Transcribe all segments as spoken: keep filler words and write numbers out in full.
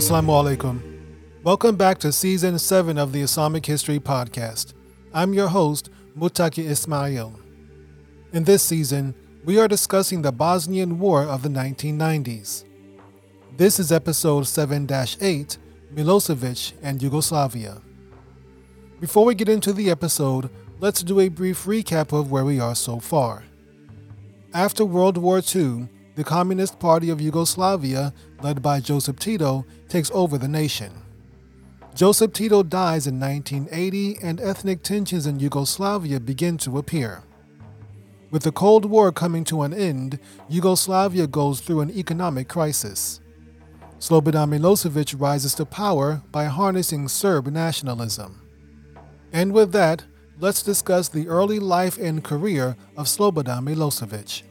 Assalamu alaikum. Welcome back to Season seven of the Islamic History Podcast. I'm your host, Mutaki Ismail. In this season, we are discussing the Bosnian War of the nineteen nineties. This is Episode seven dash eight, Milosevic and Yugoslavia. Before we get into the episode, let's do a brief recap of where we are so far. After World War Two, the Communist Party of Yugoslavia, led by Josip Tito, takes over the nation. Josip Tito dies in nineteen eighty, and ethnic tensions in Yugoslavia begin to appear. With the Cold War coming to an end, Yugoslavia goes through an economic crisis. Slobodan Milosevic rises to power by harnessing Serb nationalism. And with that, let's discuss the early life and career of Slobodan Milosevic.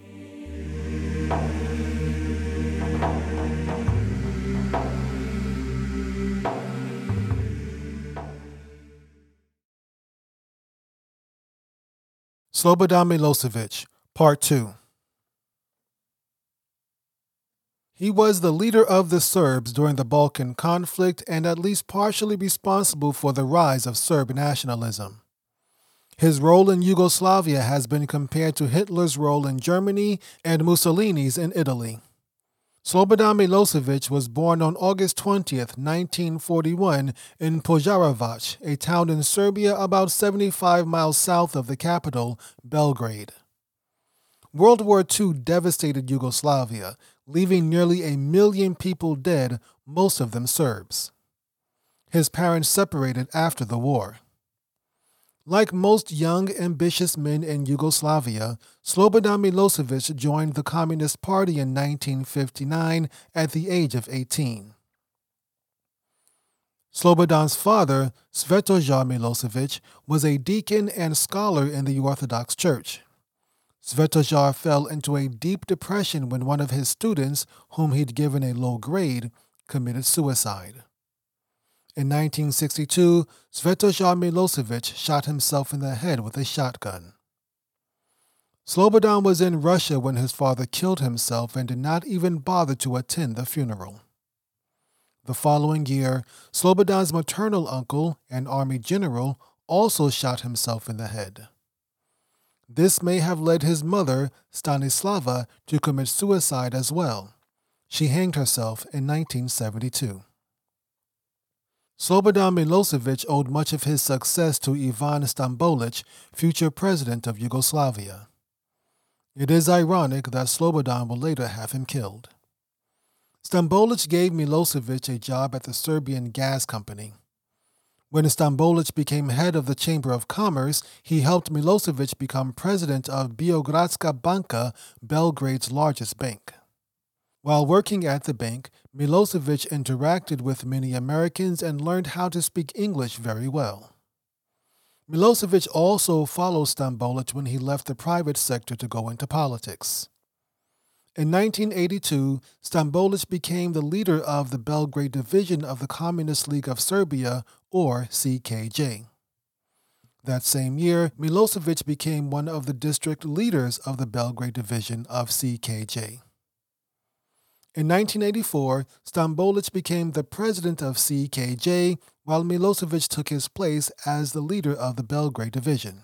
Slobodan Milosevic, Part two. He was the leader of the Serbs during the Balkan conflict and at least partially responsible for the rise of Serb nationalism. His role in Yugoslavia has been compared to Hitler's role in Germany and Mussolini's in Italy. Slobodan Milosevic was born on August twentieth, nineteen forty-one, in Požarevac, a town in Serbia about seventy-five miles south of the capital, Belgrade. World War Two devastated Yugoslavia, leaving nearly a million people dead, most of them Serbs. His parents separated after the war. Like most young, ambitious men in Yugoslavia, Slobodan Milosevic joined the Communist Party in nineteen fifty-nine at the age of eighteen. Slobodan's father, Svetozar Milosevic, was a deacon and scholar in the Orthodox Church. Svetozar fell into a deep depression when one of his students, whom he'd given a low grade, committed suicide. In nineteen sixty-two, Svetozar Milosevic shot himself in the head with a shotgun. Slobodan was in Russia when his father killed himself and did not even bother to attend the funeral. The following year, Slobodan's maternal uncle, an army general, also shot himself in the head. This may have led his mother, Stanislava, to commit suicide as well. She hanged herself in nineteen seventy-two. Slobodan Milosevic owed much of his success to Ivan Stambolic, future president of Yugoslavia. It is ironic that Slobodan will later have him killed. Stambolic gave Milosevic a job at the Serbian Gas Company. When Stambolic became head of the Chamber of Commerce, he helped Milosevic become president of Beogradska Banka, Belgrade's largest bank. While working at the bank, Milosevic interacted with many Americans and learned how to speak English very well. Milosevic also followed Stambolic when he left the private sector to go into politics. In nineteen eighty-two, Stambolic became the leader of the Belgrade division of the Communist League of Serbia, or C K J. That same year, Milosevic became one of the district leaders of the Belgrade division of C K J. In nineteen eighty-four, Stambolic became the president of C K J, while Milosevic took his place as the leader of the Belgrade division.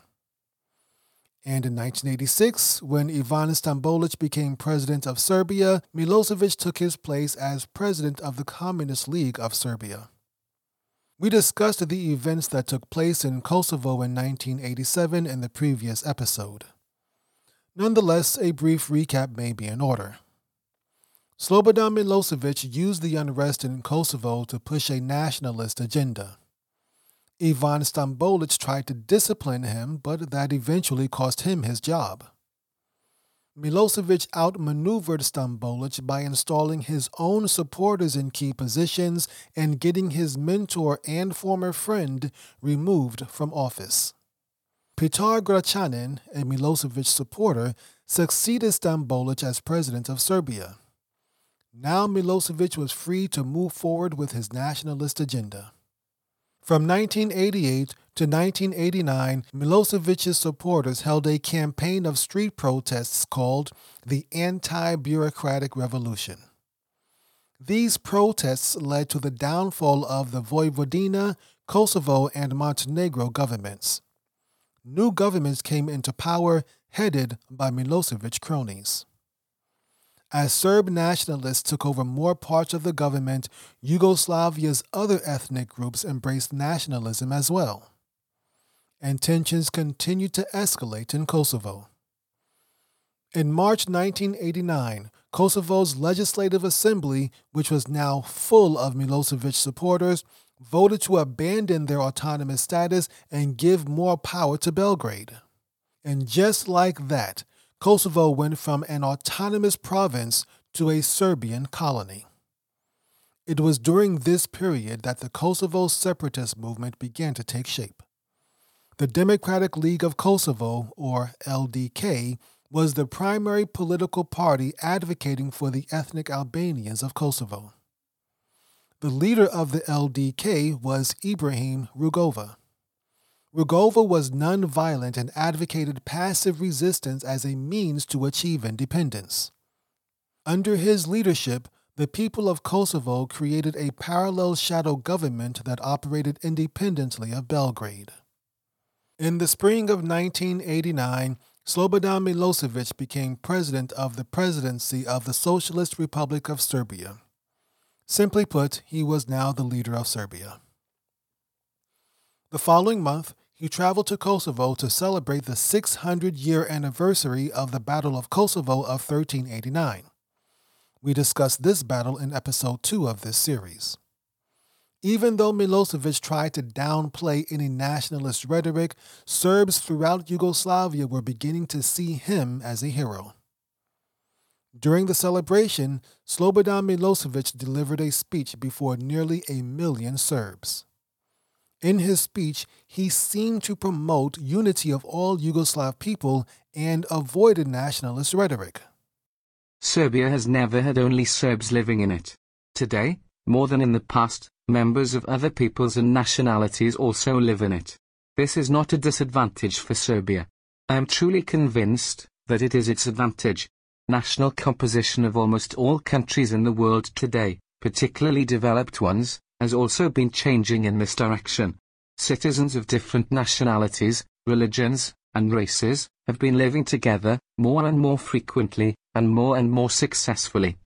And in nineteen eighty-six, when Ivan Stambolic became president of Serbia, Milosevic took his place as president of the Communist League of Serbia. We discussed the events that took place in Kosovo in nineteen eighty-seven in the previous episode. Nonetheless, a brief recap may be in order. Slobodan Milosevic used the unrest in Kosovo to push a nationalist agenda. Ivan Stambolic tried to discipline him, but that eventually cost him his job. Milosevic outmaneuvered Stambolic by installing his own supporters in key positions and getting his mentor and former friend removed from office. Petar Gračanin, a Milosevic supporter, succeeded Stambolic as president of Serbia. Now Milosevic was free to move forward with his nationalist agenda. From nineteen eighty-eight to nineteen eighty-nine, Milosevic's supporters held a campaign of street protests called the Anti-Bureaucratic Revolution. These protests led to the downfall of the Vojvodina, Kosovo, and Montenegro governments. New governments came into power headed by Milosevic cronies. As Serb nationalists took over more parts of the government, Yugoslavia's other ethnic groups embraced nationalism as well. And tensions continued to escalate in Kosovo. In March nineteen eighty-nine, Kosovo's Legislative Assembly, which was now full of Milosevic supporters, voted to abandon their autonomous status and give more power to Belgrade. And just like that, Kosovo went from an autonomous province to a Serbian colony. It was during this period that the Kosovo separatist movement began to take shape. The Democratic League of Kosovo, or L D K, was the primary political party advocating for the ethnic Albanians of Kosovo. The leader of the L D K was Ibrahim Rugova. Rugova was nonviolent and advocated passive resistance as a means to achieve independence. Under his leadership, the people of Kosovo created a parallel shadow government that operated independently of Belgrade. In the spring of nineteen eighty-nine, Slobodan Milosevic became president of the presidency of the Socialist Republic of Serbia. Simply put, he was now the leader of Serbia. The following month, he traveled to Kosovo to celebrate the six hundred year anniversary of the Battle of Kosovo of thirteen eighty-nine. We discussed this battle in episode two of this series. Even though Milosevic tried to downplay any nationalist rhetoric, Serbs throughout Yugoslavia were beginning to see him as a hero. During the celebration, Slobodan Milosevic delivered a speech before nearly a million Serbs. In his speech, he seemed to promote unity of all Yugoslav people and avoided nationalist rhetoric. Serbia has never had only Serbs living in it. Today, more than in the past, members of other peoples and nationalities also live in it. This is not a disadvantage for Serbia. I am truly convinced that it is its advantage. National composition of almost all countries in the world today, particularly developed ones, has also been changing in this direction. Citizens of different nationalities, religions, and races have been living together more and more frequently, and more and more successfully.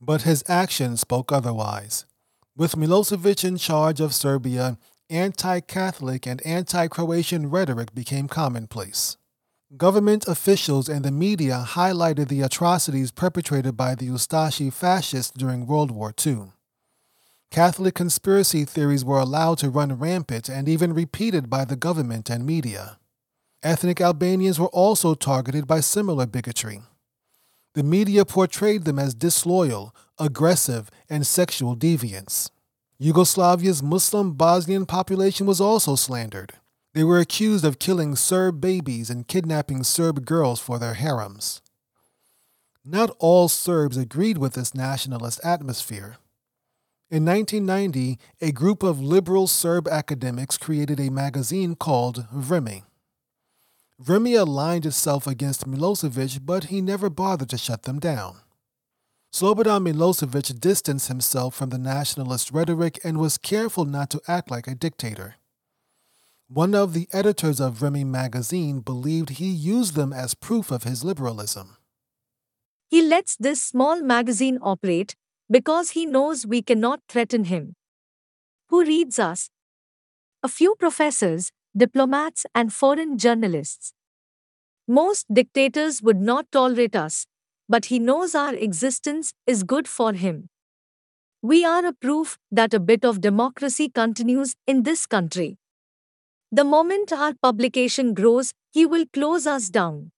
But his actions spoke otherwise. With Milosevic in charge of Serbia, anti-Catholic and anti-Croatian rhetoric became commonplace. Government officials and the media highlighted the atrocities perpetrated by the Ustashi fascists during World War Two. Catholic conspiracy theories were allowed to run rampant and even repeated by the government and media. Ethnic Albanians were also targeted by similar bigotry. The media portrayed them as disloyal, aggressive, and sexual deviants. Yugoslavia's Muslim Bosnian population was also slandered. They were accused of killing Serb babies and kidnapping Serb girls for their harems. Not all Serbs agreed with this nationalist atmosphere. In nineteen ninety, a group of liberal Serb academics created a magazine called Vreme. Vreme aligned itself against Milosevic, but he never bothered to shut them down. Slobodan Milosevic distanced himself from the nationalist rhetoric and was careful not to act like a dictator. One of the editors of Vreme magazine believed he used them as proof of his liberalism. He lets this small magazine operate because he knows we cannot threaten him. Who reads us? A few professors, diplomats and foreign journalists. Most dictators would not tolerate us, but he knows our existence is good for him. We are a proof that a bit of democracy continues in this country. The moment our publication grows, he will close us down.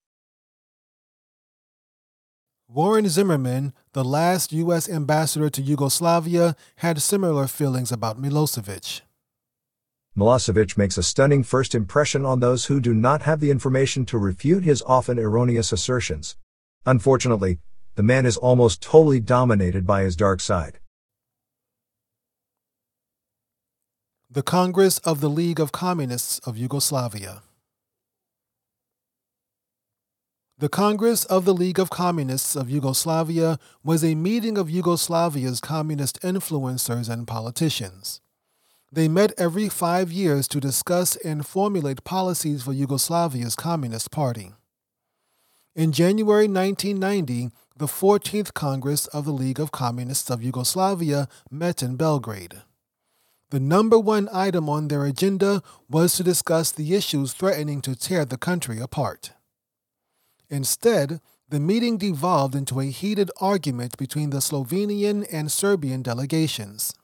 Warren Zimmerman, the last U S ambassador to Yugoslavia, had similar feelings about Milosevic. Milosevic makes a stunning first impression on those who do not have the information to refute his often erroneous assertions. Unfortunately, the man is almost totally dominated by his dark side. The Congress of the League of Communists of Yugoslavia. The Congress of the League of Communists of Yugoslavia was a meeting of Yugoslavia's communist influencers and politicians. They met every five years to discuss and formulate policies for Yugoslavia's Communist Party. In January nineteen ninety, the fourteenth Congress of the League of Communists of Yugoslavia met in Belgrade. The number one item on their agenda was to discuss the issues threatening to tear the country apart. Instead, the meeting devolved into a heated argument between the Slovenian and Serbian delegations.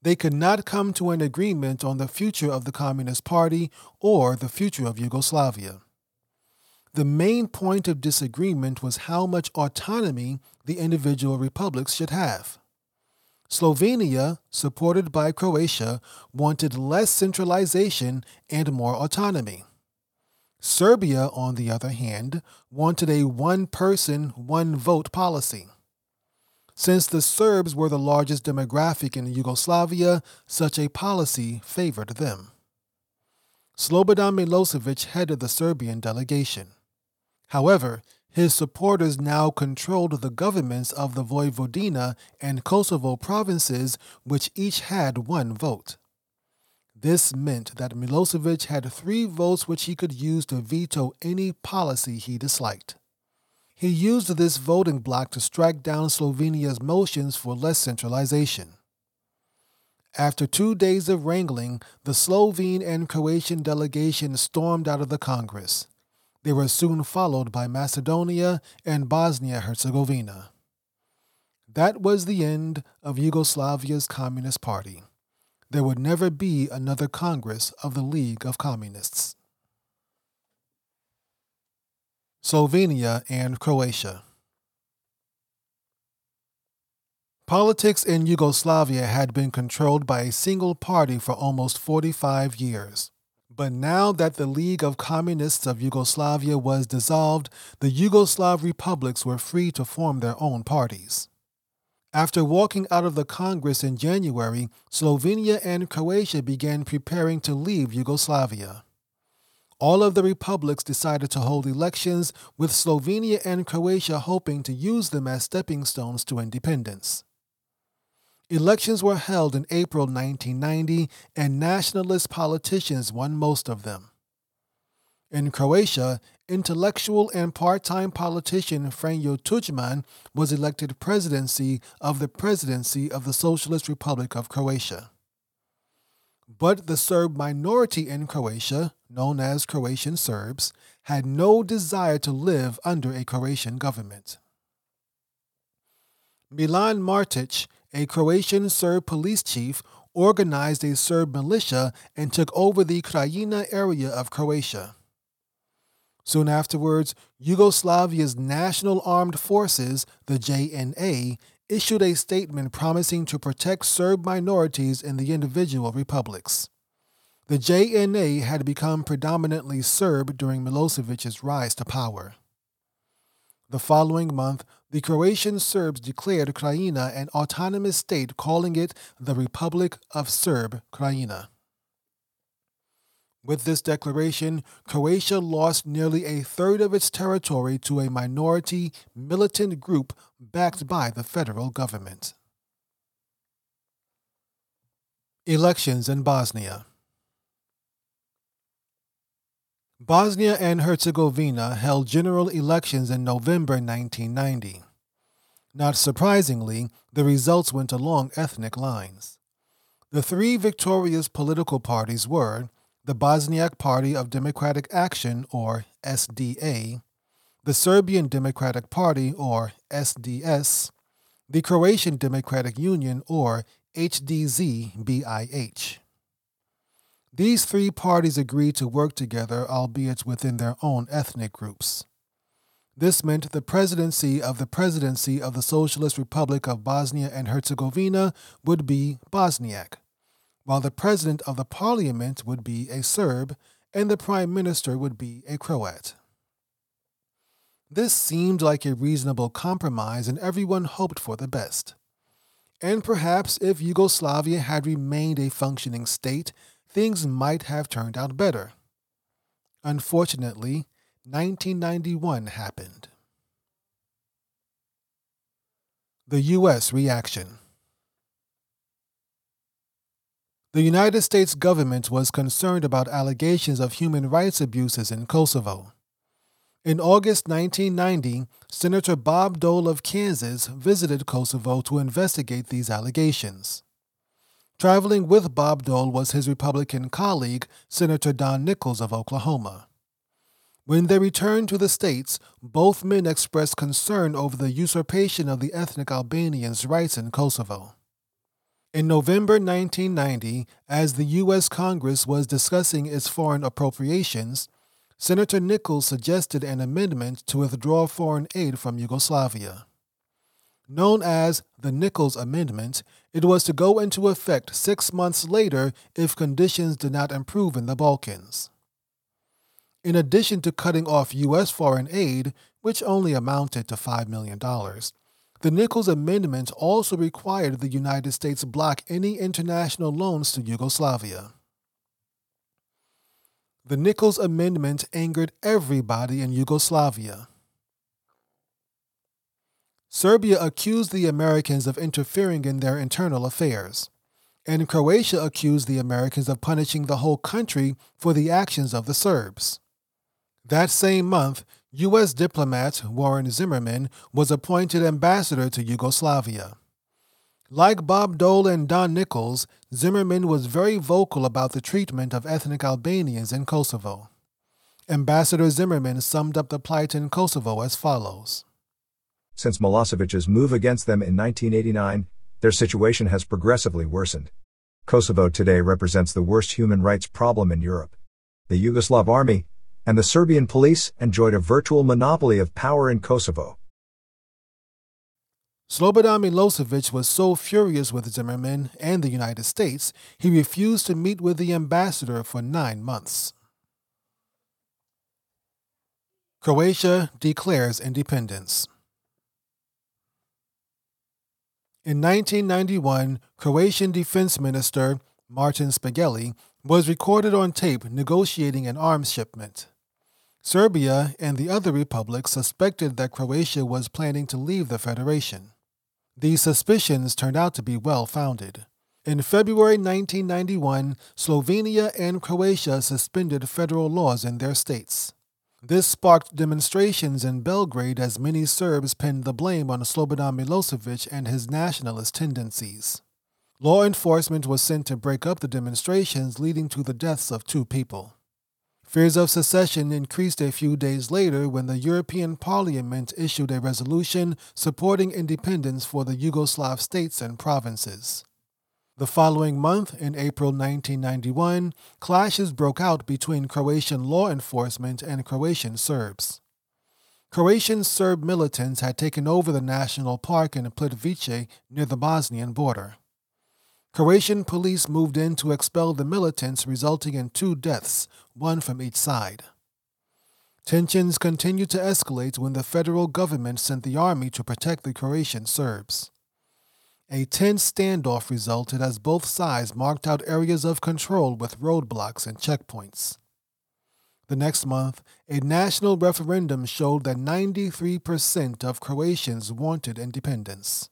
They could not come to an agreement on the future of the Communist Party or the future of Yugoslavia. The main point of disagreement was how much autonomy the individual republics should have. Slovenia, supported by Croatia, wanted less centralization and more autonomy. Serbia, on the other hand, wanted a one-person, one-vote policy. Since the Serbs were the largest demographic in Yugoslavia, such a policy favored them. Slobodan Milosevic headed the Serbian delegation. However, his supporters now controlled the governments of the Vojvodina and Kosovo provinces, which each had one vote. This meant that Milosevic had three votes which he could use to veto any policy he disliked. He used this voting bloc to strike down Slovenia's motions for less centralization. After two days of wrangling, the Slovene and Croatian delegation stormed out of the Congress. They were soon followed by Macedonia and Bosnia-Herzegovina. That was the end of Yugoslavia's Communist Party. There would never be another Congress of the League of Communists. Slovenia and Croatia. Politics in Yugoslavia had been controlled by a single party for almost forty-five years. But now that the League of Communists of Yugoslavia was dissolved, the Yugoslav republics were free to form their own parties. After walking out of the Congress in January, Slovenia and Croatia began preparing to leave Yugoslavia. All of the republics decided to hold elections, with Slovenia and Croatia hoping to use them as stepping stones to independence. Elections were held in April nineteen ninety, and nationalist politicians won most of them. In Croatia, intellectual and part-time politician Franjo Tuđman was elected presidency of the Presidency of the Socialist Republic of Croatia. But the Serb minority in Croatia, known as Croatian Serbs, had no desire to live under a Croatian government. Milan Martic, a Croatian Serb police chief, organized a Serb militia and took over the Krajina area of Croatia. Soon afterwards, Yugoslavia's National Armed Forces, the J N A, issued a statement promising to protect Serb minorities in the individual republics. The J N A had become predominantly Serb during Milosevic's rise to power. The following month, the Croatian Serbs declared Krajina an autonomous state, calling it the Republic of Serb Krajina. With this declaration, Croatia lost nearly a third of its territory to a minority, militant group backed by the federal government. Elections in Bosnia. Bosnia and Herzegovina held general elections in November nineteen ninety. Not surprisingly, the results went along ethnic lines. The three victorious political parties were the Bosniak Party of Democratic Action, or S D A, the Serbian Democratic Party, or S D S, the Croatian Democratic Union, or H D Z B I H. These three parties agreed to work together, albeit within their own ethnic groups. This meant the presidency of the Presidency of the Socialist Republic of Bosnia and Herzegovina would be Bosniak, while the president of the parliament would be a Serb and the prime minister would be a Croat. This seemed like a reasonable compromise, and everyone hoped for the best. And perhaps if Yugoslavia had remained a functioning state, things might have turned out better. Unfortunately, nineteen ninety-one happened. The U S reaction. The United States government was concerned about allegations of human rights abuses in Kosovo. In August nineteen ninety, Senator Bob Dole of Kansas visited Kosovo to investigate these allegations. Traveling with Bob Dole was his Republican colleague, Senator Don Nichols of Oklahoma. When they returned to the States, both men expressed concern over the usurpation of the ethnic Albanians' rights in Kosovo. In November nineteen ninety, as the U S Congress was discussing its foreign appropriations, Senator Nichols suggested an amendment to withdraw foreign aid from Yugoslavia. Known as the Nichols Amendment, it was to go into effect six months later if conditions did not improve in the Balkans. In addition to cutting off U S foreign aid, which only amounted to five million dollars, the Nichols Amendment also required the United States block any international loans to Yugoslavia. The Nichols Amendment angered everybody in Yugoslavia. Serbia accused the Americans of interfering in their internal affairs, and Croatia accused the Americans of punishing the whole country for the actions of the Serbs. That same month, U S diplomat Warren Zimmerman was appointed ambassador to Yugoslavia. Like Bob Dole and Don Nichols, Zimmerman was very vocal about the treatment of ethnic Albanians in Kosovo. Ambassador Zimmerman summed up the plight in Kosovo as follows. Since Milosevic's move against them in nineteen eighty-nine, their situation has progressively worsened. Kosovo today represents the worst human rights problem in Europe. The Yugoslav army and the Serbian police enjoyed a virtual monopoly of power in Kosovo. Slobodan Milosevic was so furious with Zimmerman and the United States, he refused to meet with the ambassador for nine months. Croatia declares independence. In nineteen ninety-one, Croatian Defense Minister Martin Spageli was recorded on tape negotiating an arms shipment. Serbia and the other republics suspected that Croatia was planning to leave the Federation. These suspicions turned out to be well-founded. In February nineteen ninety-one, Slovenia and Croatia suspended federal laws in their states. This sparked demonstrations in Belgrade as many Serbs pinned the blame on Slobodan Milosevic and his nationalist tendencies. Law enforcement was sent to break up the demonstrations, leading to the deaths of two people. Fears of secession increased a few days later when the European Parliament issued a resolution supporting independence for the Yugoslav states and provinces. The following month, in April nineteen ninety-one, clashes broke out between Croatian law enforcement and Croatian Serbs. Croatian Serb militants had taken over the national park in Plitvice near the Bosnian border. Croatian police moved in to expel the militants, resulting in two deaths, one from each side. Tensions continued to escalate when the federal government sent the army to protect the Croatian Serbs. A tense standoff resulted as both sides marked out areas of control with roadblocks and checkpoints. The next month, a national referendum showed that ninety-three percent of Croatians wanted independence.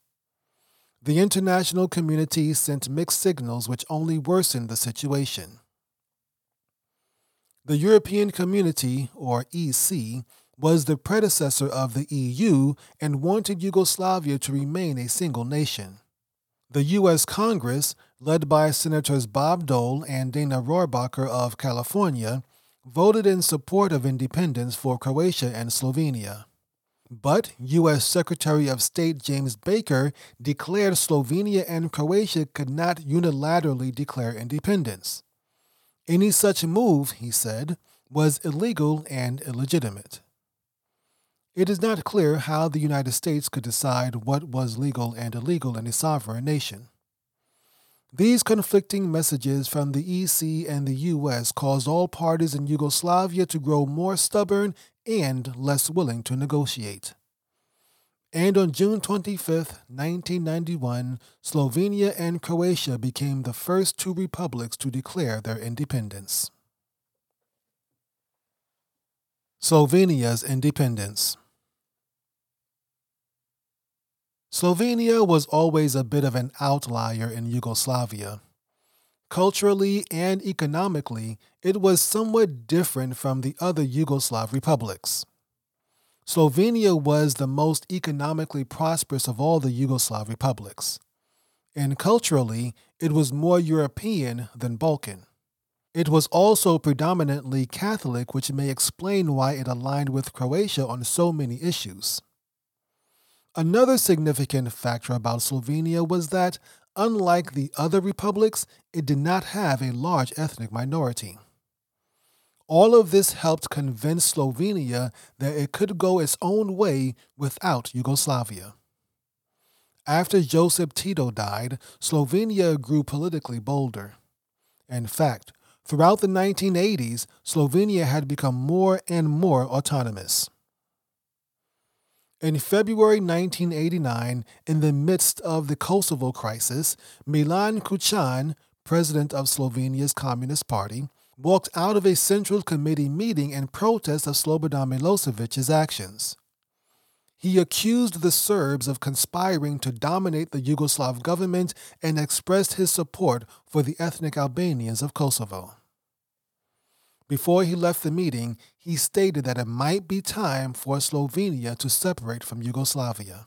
The international community sent mixed signals which only worsened the situation. The European Community, or E C, was the predecessor of the E U and wanted Yugoslavia to remain a single nation. The U S Congress, led by Senators Bob Dole and Dana Rohrabacher of California, voted in support of independence for Croatia and Slovenia. But U S Secretary of State James Baker declared Slovenia and Croatia could not unilaterally declare independence. Any such move, he said, was illegal and illegitimate. It is not clear how the United States could decide what was legal and illegal in a sovereign nation. These conflicting messages from the E C and the U S caused all parties in Yugoslavia to grow more stubborn and less willing to negotiate. And on June twenty-fifth, nineteen ninety-one, Slovenia and Croatia became the first two republics to declare their independence. Slovenia's independence. Slovenia was always a bit of an outlier in Yugoslavia. Culturally and economically, it was somewhat different from the other Yugoslav republics. Slovenia was the most economically prosperous of all the Yugoslav republics, and culturally, it was more European than Balkan. It was also predominantly Catholic, which may explain why it aligned with Croatia on so many issues. Another significant factor about Slovenia was that, unlike the other republics, it did not have a large ethnic minority. All of this helped convince Slovenia that it could go its own way without Yugoslavia. After Josip Tito died, Slovenia grew politically bolder. In fact, throughout the nineteen eighties, Slovenia had become more and more autonomous. In February nineteen eighty-nine, in the midst of the Kosovo crisis, Milan Kucan, president of Slovenia's Communist Party, walked out of a Central Committee meeting in protest of Slobodan Milosevic's actions. He accused the Serbs of conspiring to dominate the Yugoslav government and expressed his support for the ethnic Albanians of Kosovo. Before he left the meeting, he stated that it might be time for Slovenia to separate from Yugoslavia.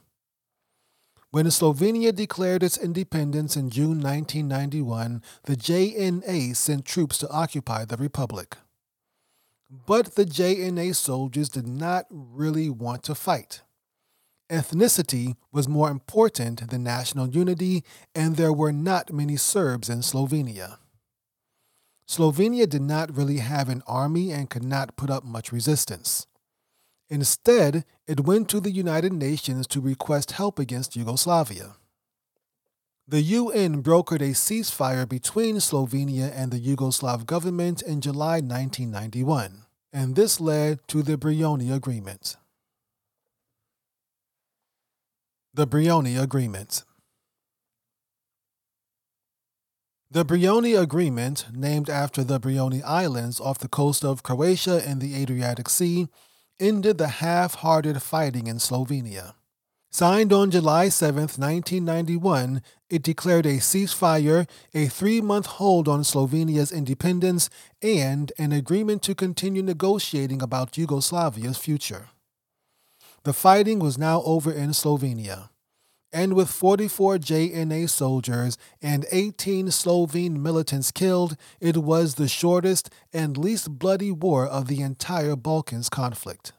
When Slovenia declared its independence in June nineteen ninety-one, the J N A sent troops to occupy the republic. But the J N A soldiers did not really want to fight. Ethnicity was more important than national unity, and there were not many Serbs in Slovenia. Slovenia did not really have an army and could not put up much resistance. Instead, it went to the United Nations to request help against Yugoslavia. The U N brokered a ceasefire between Slovenia and the Yugoslav government in July nineteen ninety-one, and this led to the Brioni Agreement. The Brioni Agreement. The Brioni Agreement, named after the Brioni Islands off the coast of Croatia in the Adriatic Sea, ended the half-hearted fighting in Slovenia. Signed on July seventh, nineteen ninety-one, it declared a ceasefire, a three-month hold on Slovenia's independence, and an agreement to continue negotiating about Yugoslavia's future. The fighting was now over in Slovenia, and with forty-four J N A soldiers and eighteen Slovene militants killed, it was the shortest and least bloody war of the entire Balkans conflict.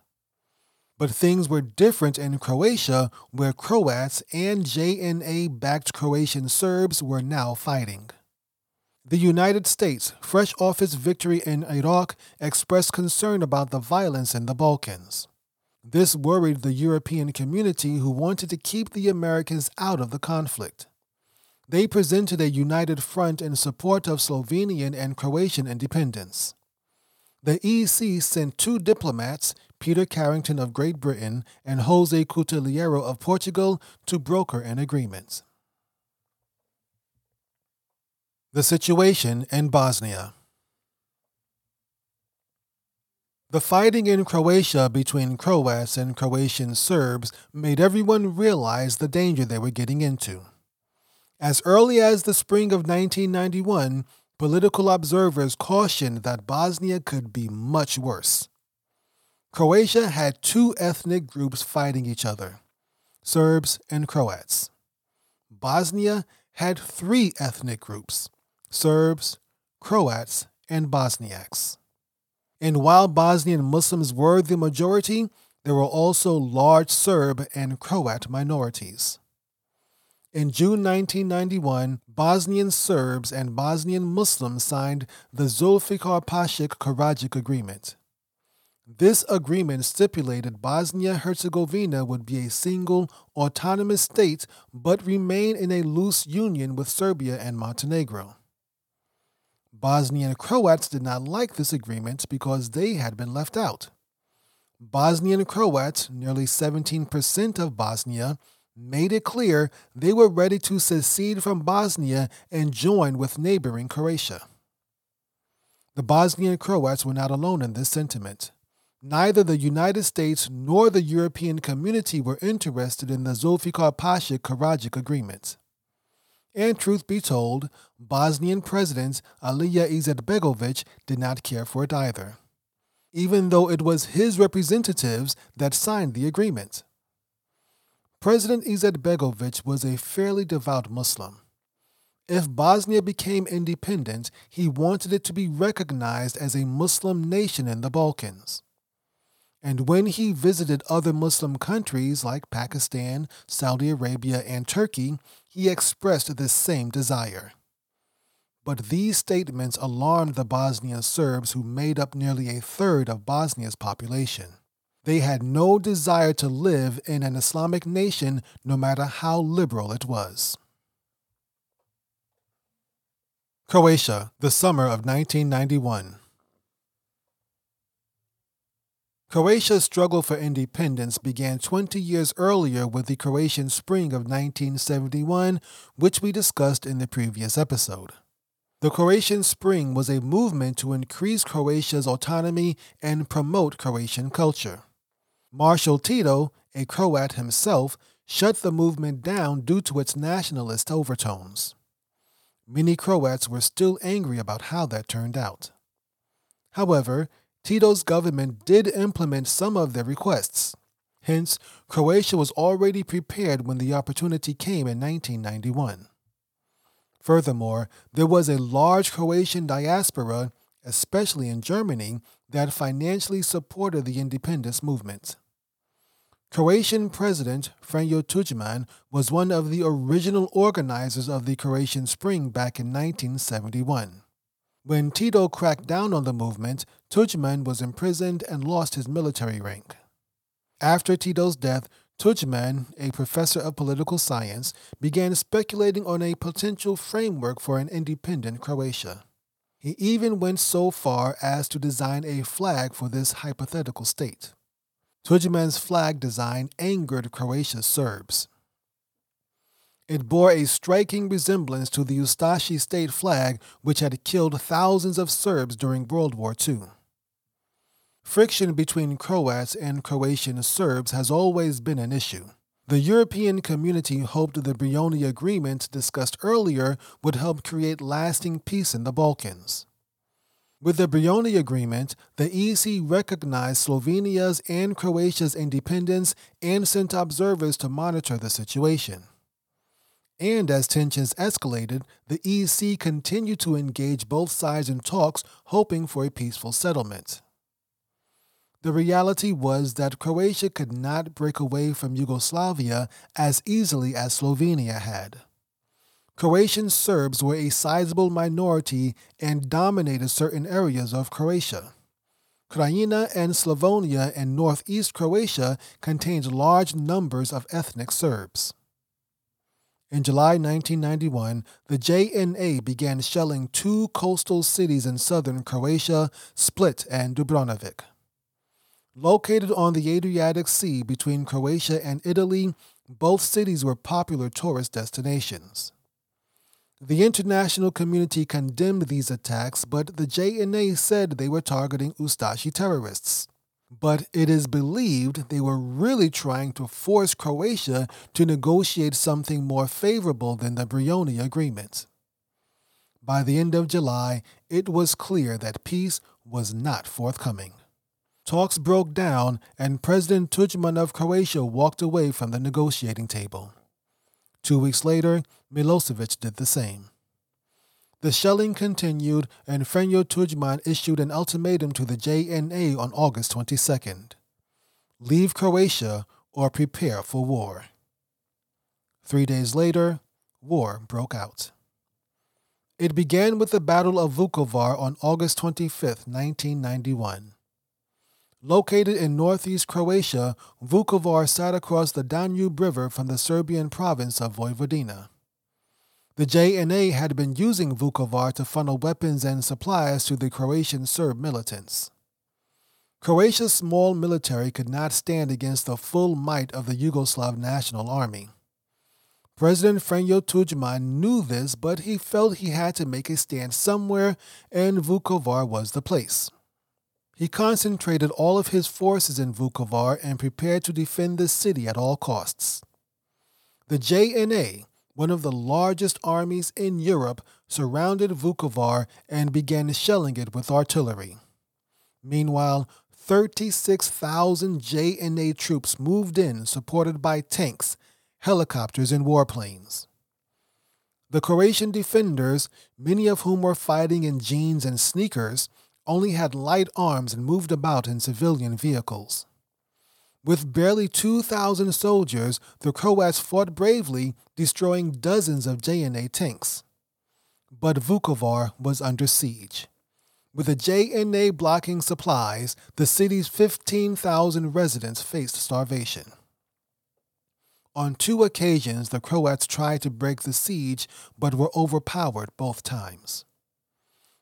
But things were different in Croatia, where Croats and J N A-backed Croatian Serbs were now fighting. The United States, fresh off its victory in Iraq, expressed concern about the violence in the Balkans. This worried the European community, who wanted to keep the Americans out of the conflict. They presented a united front in support of Slovenian and Croatian independence. The E C sent two diplomats, Peter Carrington of Great Britain and José Cotilheiro of Portugal, to broker an agreement. The situation in Bosnia. The fighting in Croatia between Croats and Croatian Serbs made everyone realize the danger they were getting into. As early as the spring of nineteen ninety-one, political observers cautioned that Bosnia could be much worse. Croatia had two ethnic groups fighting each other, Serbs and Croats. Bosnia had three ethnic groups, Serbs, Croats, and Bosniaks. And while Bosnian Muslims were the majority, there were also large Serb and Croat minorities. In June nineteen ninety-one, Bosnian Serbs and Bosnian Muslims signed the Zulfikar Pashik Karadžić Agreement. This agreement stipulated Bosnia-Herzegovina would be a single, autonomous state but remain in a loose union with Serbia and Montenegro. Bosnian Croats did not like this agreement because they had been left out. Bosnian Croats, nearly seventeen percent of Bosnia, made it clear they were ready to secede from Bosnia and join with neighboring Croatia. The Bosnian Croats were not alone in this sentiment. neither the United States nor the European community were interested in the Zulfikar Pashik Karadžić agreement. And truth be told, Bosnian President Alija Izetbegović did not care for it either, even though it was his representatives that signed the agreement. President Izetbegović was a fairly devout Muslim. If Bosnia became independent, he wanted it to be recognized as a Muslim nation in the Balkans. And when he visited other Muslim countries like Pakistan, Saudi Arabia, and Turkey, he expressed this same desire. But these statements alarmed the Bosnian Serbs, who made up nearly a third of Bosnia's population. They had no desire to live in an Islamic nation, no matter how liberal it was. Croatia, the summer of nineteen ninety-one. Croatia's struggle for independence began twenty years earlier with the Croatian Spring of nineteen seventy-one, which we discussed in the previous episode. The Croatian Spring was a movement to increase Croatia's autonomy and promote Croatian culture. Marshal Tito, a Croat himself, shut the movement down due to its nationalist overtones. Many Croats were still angry about how that turned out. However, Tito's government did implement some of their requests. Hence, Croatia was already prepared when the opportunity came in nineteen ninety-one. Furthermore, there was a large Croatian diaspora, especially in Germany, that financially supported the independence movement. Croatian President Franjo Tuđman was one of the original organizers of the Croatian Spring back in nineteen seventy-one. When Tito cracked down on the movement, Tuđman was imprisoned and lost his military rank. After Tito's death, Tuđman, a professor of political science, began speculating on a potential framework for an independent Croatia. He even went so far as to design a flag for this hypothetical state. Tuđman's flag design angered Croatia's Serbs. It bore a striking resemblance to the Ustaši state flag, which had killed thousands of Serbs during World War Two. Friction between Croats and Croatian Serbs has always been an issue. The European community hoped the Brioni agreement discussed earlier would help create lasting peace in the Balkans. With the Brioni agreement, the E C recognized Slovenia's and Croatia's independence and sent observers to monitor the situation. And as tensions escalated, the E C continued to engage both sides in talks, hoping for a peaceful settlement. The reality was that Croatia could not break away from Yugoslavia as easily as Slovenia had. Croatian Serbs were a sizable minority and dominated certain areas of Croatia. Krajina and Slavonia and northeast Croatia contained large numbers of ethnic Serbs. In July nineteen ninety-one, the J N A began shelling two coastal cities in southern Croatia, Split and Dubrovnik. Located on the Adriatic Sea between Croatia and Italy, both cities were popular tourist destinations. The international community condemned these attacks, but the J N A said they were targeting Ustaši terrorists. But it is believed they were really trying to force Croatia to negotiate something more favorable than the Brioni Agreement. By the end of July, it was clear that peace was not forthcoming. Talks broke down, and President Tuđman of Croatia walked away from the negotiating table. Two weeks later, Milosevic did the same. The shelling continued, and Franjo Tuđman issued an ultimatum to the J N A on August twenty-second. Leave Croatia or prepare for war. Three days later, war broke out. It began with the Battle of Vukovar on August twenty-fifth, nineteen ninety-one. Located in northeast Croatia, Vukovar sat across the Danube River from the Serbian province of Vojvodina. The J N A had been using Vukovar to funnel weapons and supplies to the Croatian Serb militants. Croatia's small military could not stand against the full might of the Yugoslav National Army. President Franjo Tuđman knew this, but he felt he had to make a stand somewhere, and Vukovar was the place. He concentrated all of his forces in Vukovar and prepared to defend the city at all costs. The J N A, one of the largest armies in Europe, surrounded Vukovar and began shelling it with artillery. Meanwhile, thirty-six thousand J N A troops moved in, supported by tanks, helicopters, and warplanes. The Croatian defenders, many of whom were fighting in jeans and sneakers, only had light arms and moved about in civilian vehicles. With barely two thousand soldiers, the Croats fought bravely, destroying dozens of J N A tanks. But Vukovar was under siege. With the J N A blocking supplies, the city's fifteen thousand residents faced starvation. On two occasions, the Croats tried to break the siege, but were overpowered both times.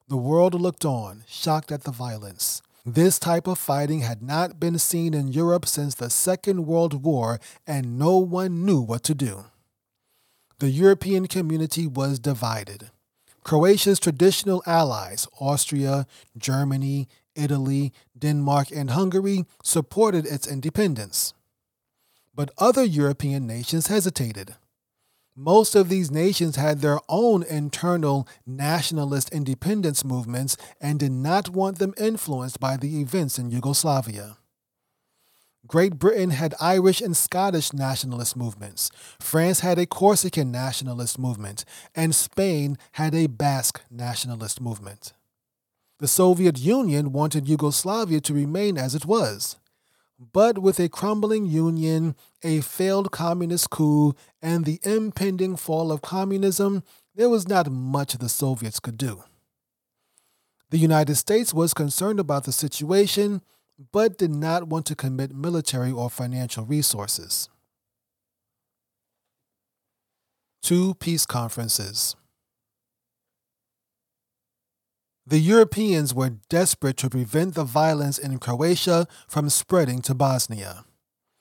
The world looked on, shocked at the violence. This type of fighting had not been seen in Europe since the Second World War, and no one knew what to do. The European community was divided. Croatia's traditional allies, Austria, Germany, Italy, Denmark, and Hungary, supported its independence. But other European nations hesitated. Most of these nations had their own internal nationalist independence movements and did not want them influenced by the events in Yugoslavia. Great Britain had Irish and Scottish nationalist movements, France had a Corsican nationalist movement, and Spain had a Basque nationalist movement. The Soviet Union wanted Yugoslavia to remain as it was. But with a crumbling union, a failed communist coup, and the impending fall of communism, there was not much the Soviets could do. The United States was concerned about the situation, but did not want to commit military or financial resources. Two peace conferences. The Europeans were desperate to prevent the violence in Croatia from spreading to Bosnia.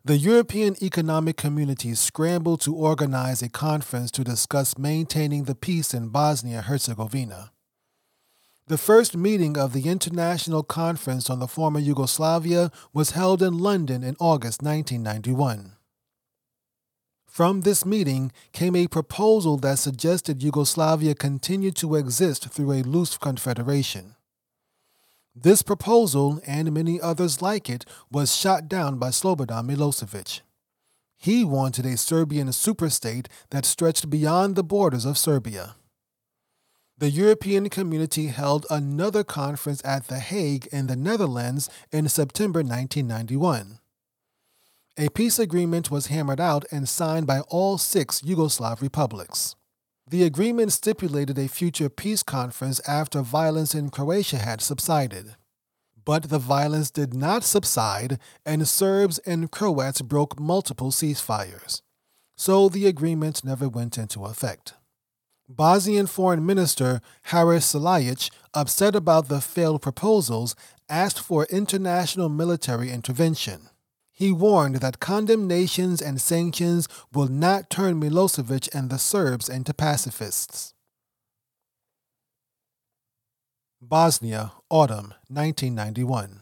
The European Economic Community scrambled to organize a conference to discuss maintaining the peace in Bosnia-Herzegovina. The first meeting of the International Conference on the Former Yugoslavia was held in London in August nineteen ninety-one. From this meeting came a proposal that suggested Yugoslavia continue to exist through a loose confederation. This proposal, and many others like it, was shot down by Slobodan Milosevic. He wanted a Serbian superstate that stretched beyond the borders of Serbia. The European Community held another conference at The Hague in the Netherlands in September nineteen ninety-one. A peace agreement was hammered out and signed by all six Yugoslav republics. The agreement stipulated a future peace conference after violence in Croatia had subsided. But the violence did not subside, and Serbs and Croats broke multiple ceasefires. So the agreement never went into effect. Bosnian Foreign Minister Haris Selajec, upset about the failed proposals, asked for international military intervention. He warned that condemnations and sanctions will not turn Milosevic and the Serbs into pacifists. Bosnia, autumn nineteen ninety-one.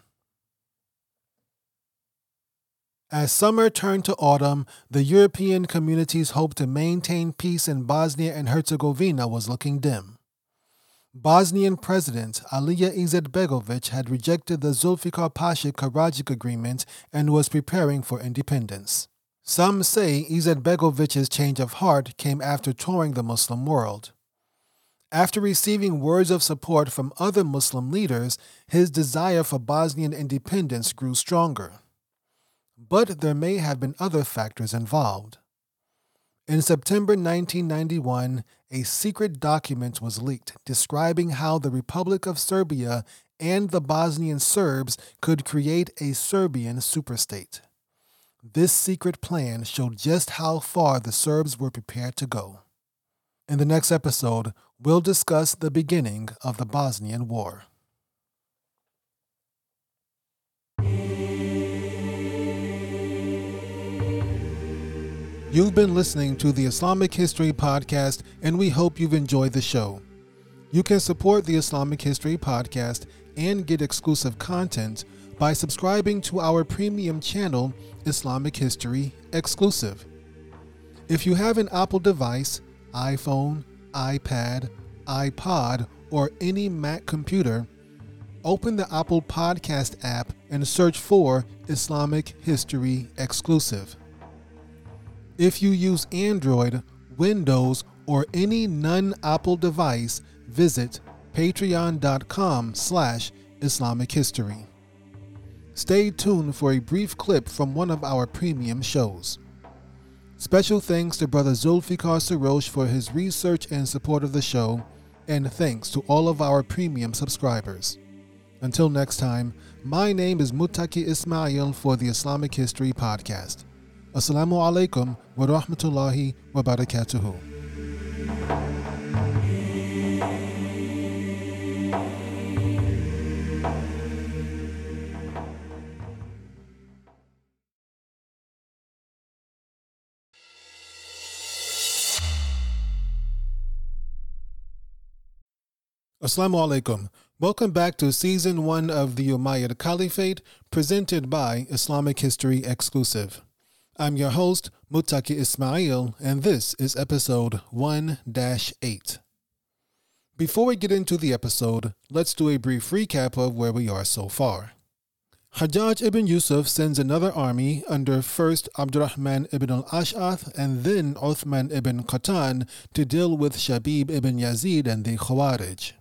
As summer turned to autumn, the European community's hope to maintain peace in Bosnia and Herzegovina was looking dim. Bosnian President Alija Izetbegović had rejected the Zulfikar Pashik Karadžić agreement and was preparing for independence. Some say Izetbegović's change of heart came after touring the Muslim world. After receiving words of support from other Muslim leaders, his desire for Bosnian independence grew stronger. But there may have been other factors involved. In September nineteen ninety-one, a secret document was leaked describing how the Republic of Serbia and the Bosnian Serbs could create a Serbian superstate. This secret plan showed just how far the Serbs were prepared to go. In the next episode, we'll discuss the beginning of the Bosnian War. You've been listening to the Islamic History Podcast, and we hope you've enjoyed the show. You can support the Islamic History Podcast and get exclusive content by subscribing to our premium channel, Islamic History Exclusive. If you have an Apple device, iPhone, iPad, iPod, or any Mac computer, open the Apple Podcast app and search for Islamic History Exclusive. If you use Android, Windows, or any non-Apple device, visit patreon.com slash Islamic History. Stay tuned for a brief clip from one of our premium shows. Special thanks to Brother Zulfikar Sarosh for his research and support of the show, and thanks to all of our premium subscribers. Until next time, my name is Mutaki Ismail for the Islamic History Podcast. Assalamu alaikum wa rahmatullahi wa barakatuhu. Assalamu alaikum. Welcome back to Season one of the Umayyad Caliphate, presented by Islamic History Exclusive. I'm your host, Mutaki Ismail, and this is Episode one dash eight. Before we get into the episode, let's do a brief recap of where we are so far. Hajjaj ibn Yusuf sends another army under first Abdurrahman ibn al-Ash'ath and then Uthman ibn Qatan to deal with Shabib ibn Yazid and the Khawarij.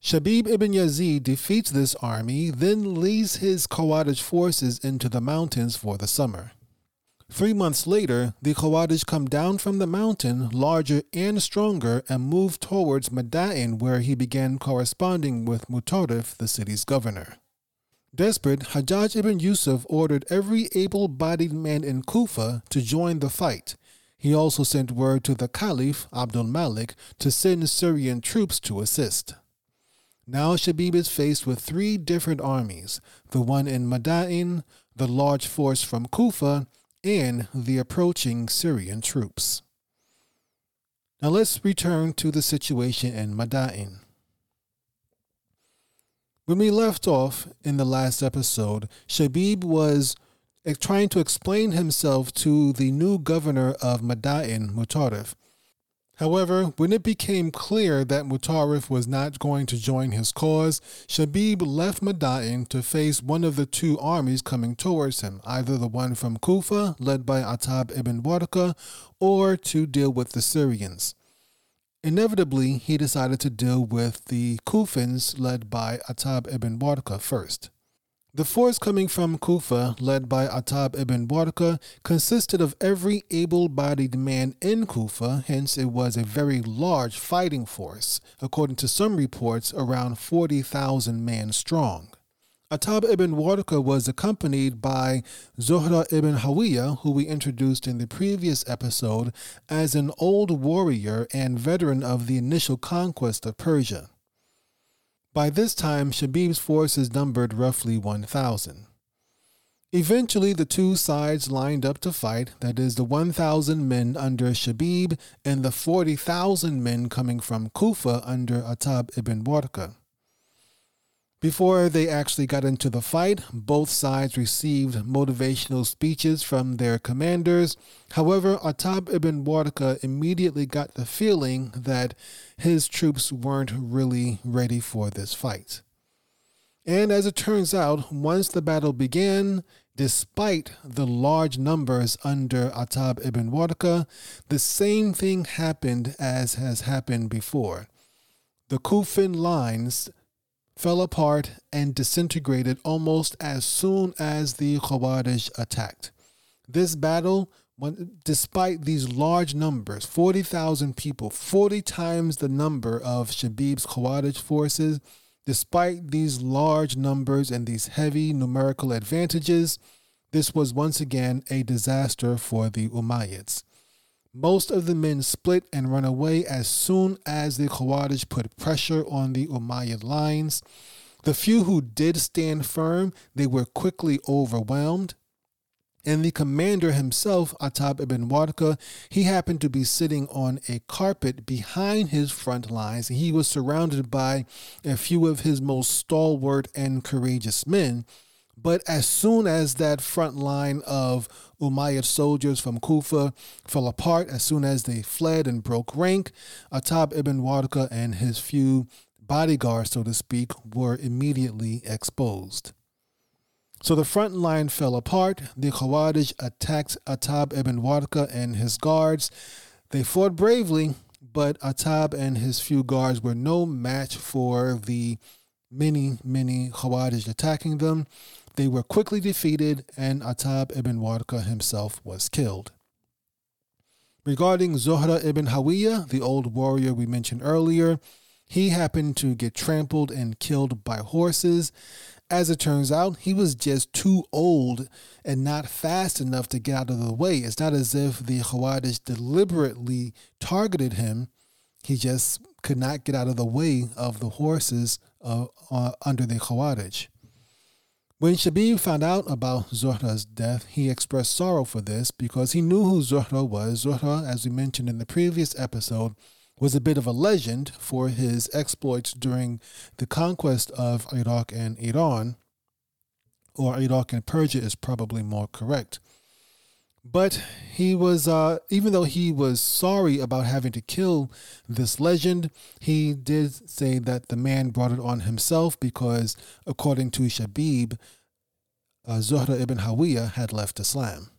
Shabib ibn Yazid defeats this army, then leads his Khawarij forces into the mountains for the summer. Three months later, the Khawarij come down from the mountain, larger and stronger, and move towards Madain, where he began corresponding with Mutarif, the city's governor. Desperate, Hajjaj ibn Yusuf ordered every able-bodied man in Kufa to join the fight. He also sent word to the Caliph, Abdul Malik, to send Syrian troops to assist. Now Shabib is faced with three different armies, the one in Madain, the large force from Kufa, and the approaching Syrian troops. Now let's return to the situation in Madain. When we left off in the last episode, Shabib was trying to explain himself to the new governor of Madain, Mutarif. However, when it became clear that Mutarif was not going to join his cause, Shabib left Madain to face one of the two armies coming towards him, either the one from Kufa, led by Atab ibn Warqa, or to deal with the Syrians. Inevitably, he decided to deal with the Kufans, led by Atab ibn Warqa, first. The force coming from Kufa, led by Atab ibn Warqa, consisted of every able-bodied man in Kufa, hence it was a very large fighting force, according to some reports, around forty thousand men strong. Atab ibn Warqa was accompanied by Zuhra ibn Hawiya, who we introduced in the previous episode, as an old warrior and veteran of the initial conquest of Persia. By this time, Shabib's forces numbered roughly one thousand. Eventually, the two sides lined up to fight, that is, the one thousand men under Shabib and the forty thousand men coming from Kufa under Atab ibn Warqa. Before they actually got into the fight, both sides received motivational speeches from their commanders. However, Atab ibn Warqa immediately got the feeling that his troops weren't really ready for this fight. And as it turns out, once the battle began, despite the large numbers under Atab ibn Warqa, the same thing happened as has happened before. The Kufan lines fell apart and disintegrated almost as soon as the Khawarij attacked. This battle, when, despite these large numbers, forty thousand people, forty times the number of Shabib's Khawarij forces, despite these large numbers and these heavy numerical advantages, this was once again a disaster for the Umayyads. Most of the men split and run away as soon as the Khawarij put pressure on the Umayyad lines. The few who did stand firm, they were quickly overwhelmed. and the commander himself, Atab ibn Warqa, he happened to be sitting on a carpet behind his front lines. He was surrounded by a few of his most stalwart and courageous men. But as soon as that front line of Umayyad soldiers from Kufa fell apart, as soon as they fled and broke rank, Atab ibn Warqa and his few bodyguards, so to speak, were immediately exposed. So the front line fell apart. The Khawarij attacked Atab ibn Warqa and his guards. They fought bravely, but Atab and his few guards were no match for the many, many Khawarij attacking them. They were quickly defeated, and Atab ibn Warqa himself was killed. Regarding Zuhra ibn Hawiya, the old warrior we mentioned earlier, he happened to get trampled and killed by horses. As it turns out, he was just too old and not fast enough to get out of the way. It's not as if the Khawarij deliberately targeted him. He just could not get out of the way of the horses uh, uh, under the Khawarij. When Shabib found out about Zuhra's death, he expressed sorrow for this because he knew who Zuhra was. Zuhra, as we mentioned in the previous episode, was a bit of a legend for his exploits during the conquest of Iraq and Iran, or Iraq and Persia is probably more correct. But he was, uh, even though he was sorry about having to kill this legend, he did say that the man brought it on himself because, according to Shabib, uh, Zuhra ibn Hawiya had left Islam.